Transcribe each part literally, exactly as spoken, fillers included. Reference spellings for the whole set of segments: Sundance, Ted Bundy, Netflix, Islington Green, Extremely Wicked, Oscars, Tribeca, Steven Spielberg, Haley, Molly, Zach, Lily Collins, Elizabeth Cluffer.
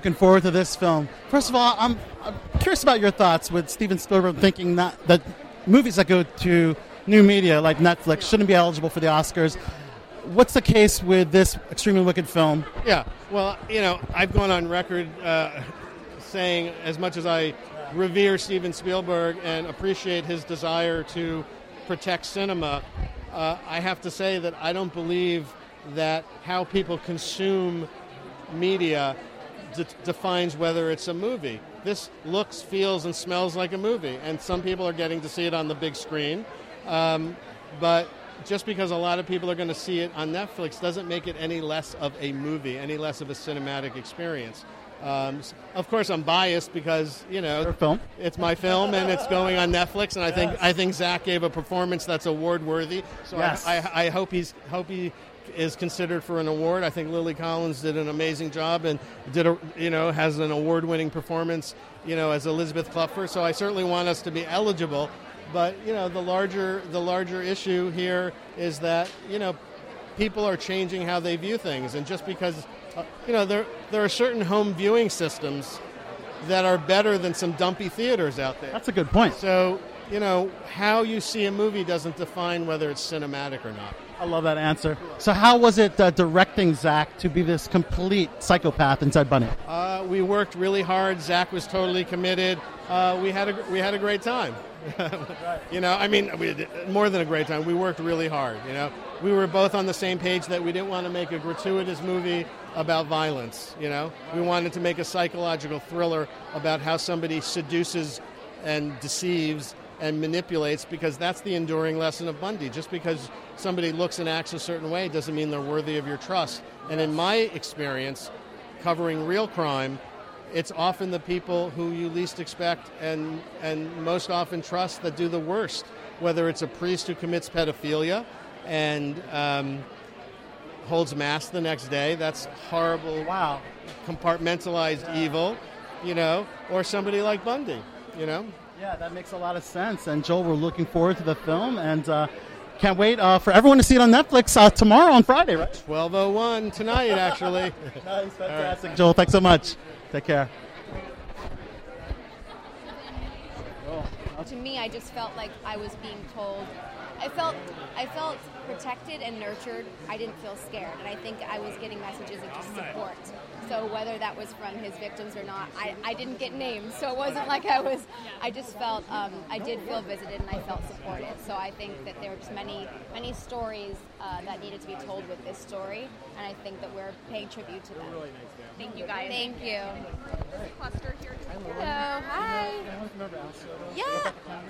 Looking forward to this film. First of all, I'm, I'm curious about your thoughts with Steven Spielberg thinking that, that movies that go to new media like Netflix shouldn't be eligible for the Oscars. What's the case with this Extremely Wicked film? Yeah, well, you know, I've gone on record uh, saying as much as I revere Steven Spielberg and appreciate his desire to protect cinema, uh, I have to say that I don't believe that how people consume media d- defines whether it's a movie. This looks, feels, and smells like a movie, and some people are getting to see it on the big screen, um, but just because a lot of people are going to see it on Netflix doesn't make it any less of a movie, any less of a cinematic experience. Um, of course, I'm biased because, you know, film. It's my film and it's going on Netflix, and I yes. think I think Zach gave a performance that's award-worthy. So yes. I, I, I hope he's hope he is considered for an award. I think Lily Collins did an amazing job and did a you know has an award-winning performance, you know, as Elizabeth Cluffer. So I certainly want us to be eligible. But, you know, the larger the larger issue here is that, you know, people are changing how they view things. And just because, uh, you know, there there are certain home viewing systems that are better than some dumpy theaters out there. That's a good point. So, you know, how you see a movie doesn't define whether it's cinematic or not. I love that answer. So how was it uh, directing Zach to be this complete psychopath in Ted Bundy? Uh, we worked really hard. Zach was totally committed. Uh, we had a we had a great time. You know, I mean, we had more than a great time. We worked really hard. You know, we were both on the same page that we didn't want to make a gratuitous movie about violence. You know, we wanted to make a psychological thriller about how somebody seduces and deceives and manipulates, because that's the enduring lesson of Bundy. Just because somebody looks and acts a certain way doesn't mean they're worthy of your trust. And in my experience, covering real crime, it's often the people who you least expect and and most often trust that do the worst, whether it's a priest who commits pedophilia and um, holds mass the next day. That's horrible, wow, compartmentalized yeah. evil, you know, or somebody like Bundy, you know. Yeah, that makes a lot of sense. And Joel, we're looking forward to the film, and uh, can't wait uh, for everyone to see it on Netflix uh, tomorrow on Friday, right? twelve oh one tonight, actually. Nice, fantastic. Right. Joel, thanks so much. Take care. To me, I just felt like I was being told. I felt I felt protected and nurtured. I didn't feel scared, and I think I was getting messages of just support. So whether that was from his victims or not, I, I didn't get names, so it wasn't like I was. I just felt um, I did feel visited and I felt supported. So I think that there were just many many stories uh, that needed to be told with this story, and I think that we're paying tribute to them. Thank you guys. Thank you. There's a cluster here. Hello. Hi. Yeah.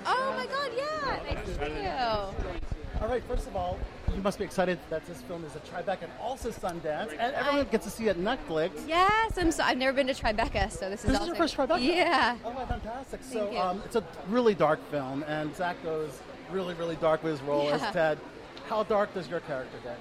Oh my God. Yeah. Nice to meet you. All right, first of all, you must be excited that this film is at Tribeca and also Sundance, and everyone I, gets to see it at Netflix. Yes, I'm so, I've never been to Tribeca, so this is This awesome. Is your first Tribeca? Yeah. Oh, my, fantastic. Thank so you. Um, it's a really dark film, and Zach goes really, really dark with his role yeah. as Ted. How dark does your character get?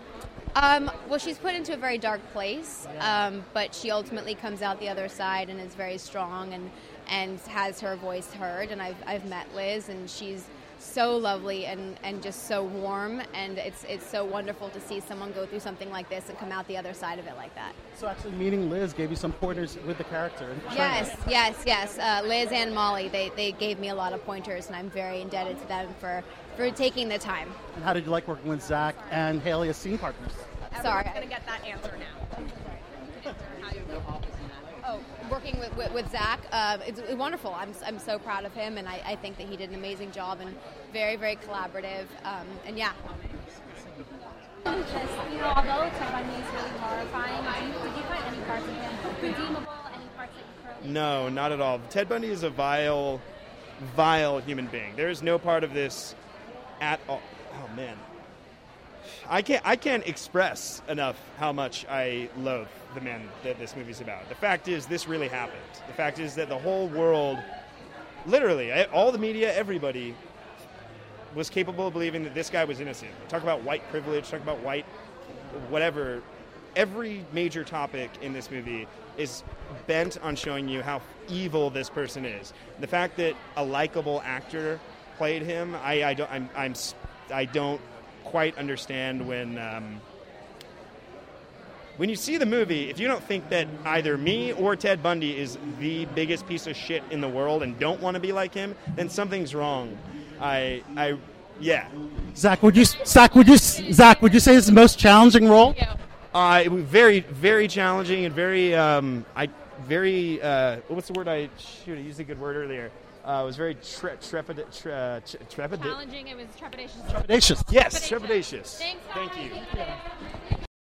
Um, well, she's put into a very dark place, um, but she ultimately comes out the other side and is very strong and, and has her voice heard, and I've, I've met Liz, and she's so lovely and, and just so warm, and it's it's so wonderful to see someone go through something like this and come out the other side of it like that. So actually meeting Liz gave you some pointers with the character. Yes, yes, yes. Uh, Liz and Molly, they, they gave me a lot of pointers, and I'm very indebted to them for, for taking the time. And how did you like working with Zach and Haley as scene partners? Everyone's Sorry. I'm going to get that answer now. How you go off. Oh, working with with, with Zach, uh, it's wonderful. I'm I'm so proud of him, and I, I think that he did an amazing job and very, very collaborative. Um, and yeah. Just, you know, although Ted Bundy is really horrifying, do you, do you find any parts of him redeemable? Any parts that you currently? No, not at all. Ted Bundy is a vile, vile human being. There is no part of this at all. Oh man, I can't I can't express enough how much I loathe the man that this movie's about. The fact is, this really happened. The fact is that the whole world, literally, all the media, everybody, was capable of believing that this guy was innocent. Talk about white privilege, talk about white whatever. Every major topic in this movie is bent on showing you how evil this person is. The fact that a likable actor played him, I, I don't, I'm, I'm, I don't quite understand when... Um, when you see the movie, if you don't think that either me or Ted Bundy is the biggest piece of shit in the world and don't want to be like him, then something's wrong. I, I, yeah. Zach, would you, Zach, would you, Zach, would you say it's the most challenging role? Yeah. Uh, it was very, very challenging and very, um, I, very, uh, what's the word I, shoot, I used a good word earlier. Uh, it was very tre- trepid- tre- tre- trepid- challenging. It was trepidatious. Trepidatious. Yes, trepidatious. trepidatious. Thanks, Thank you.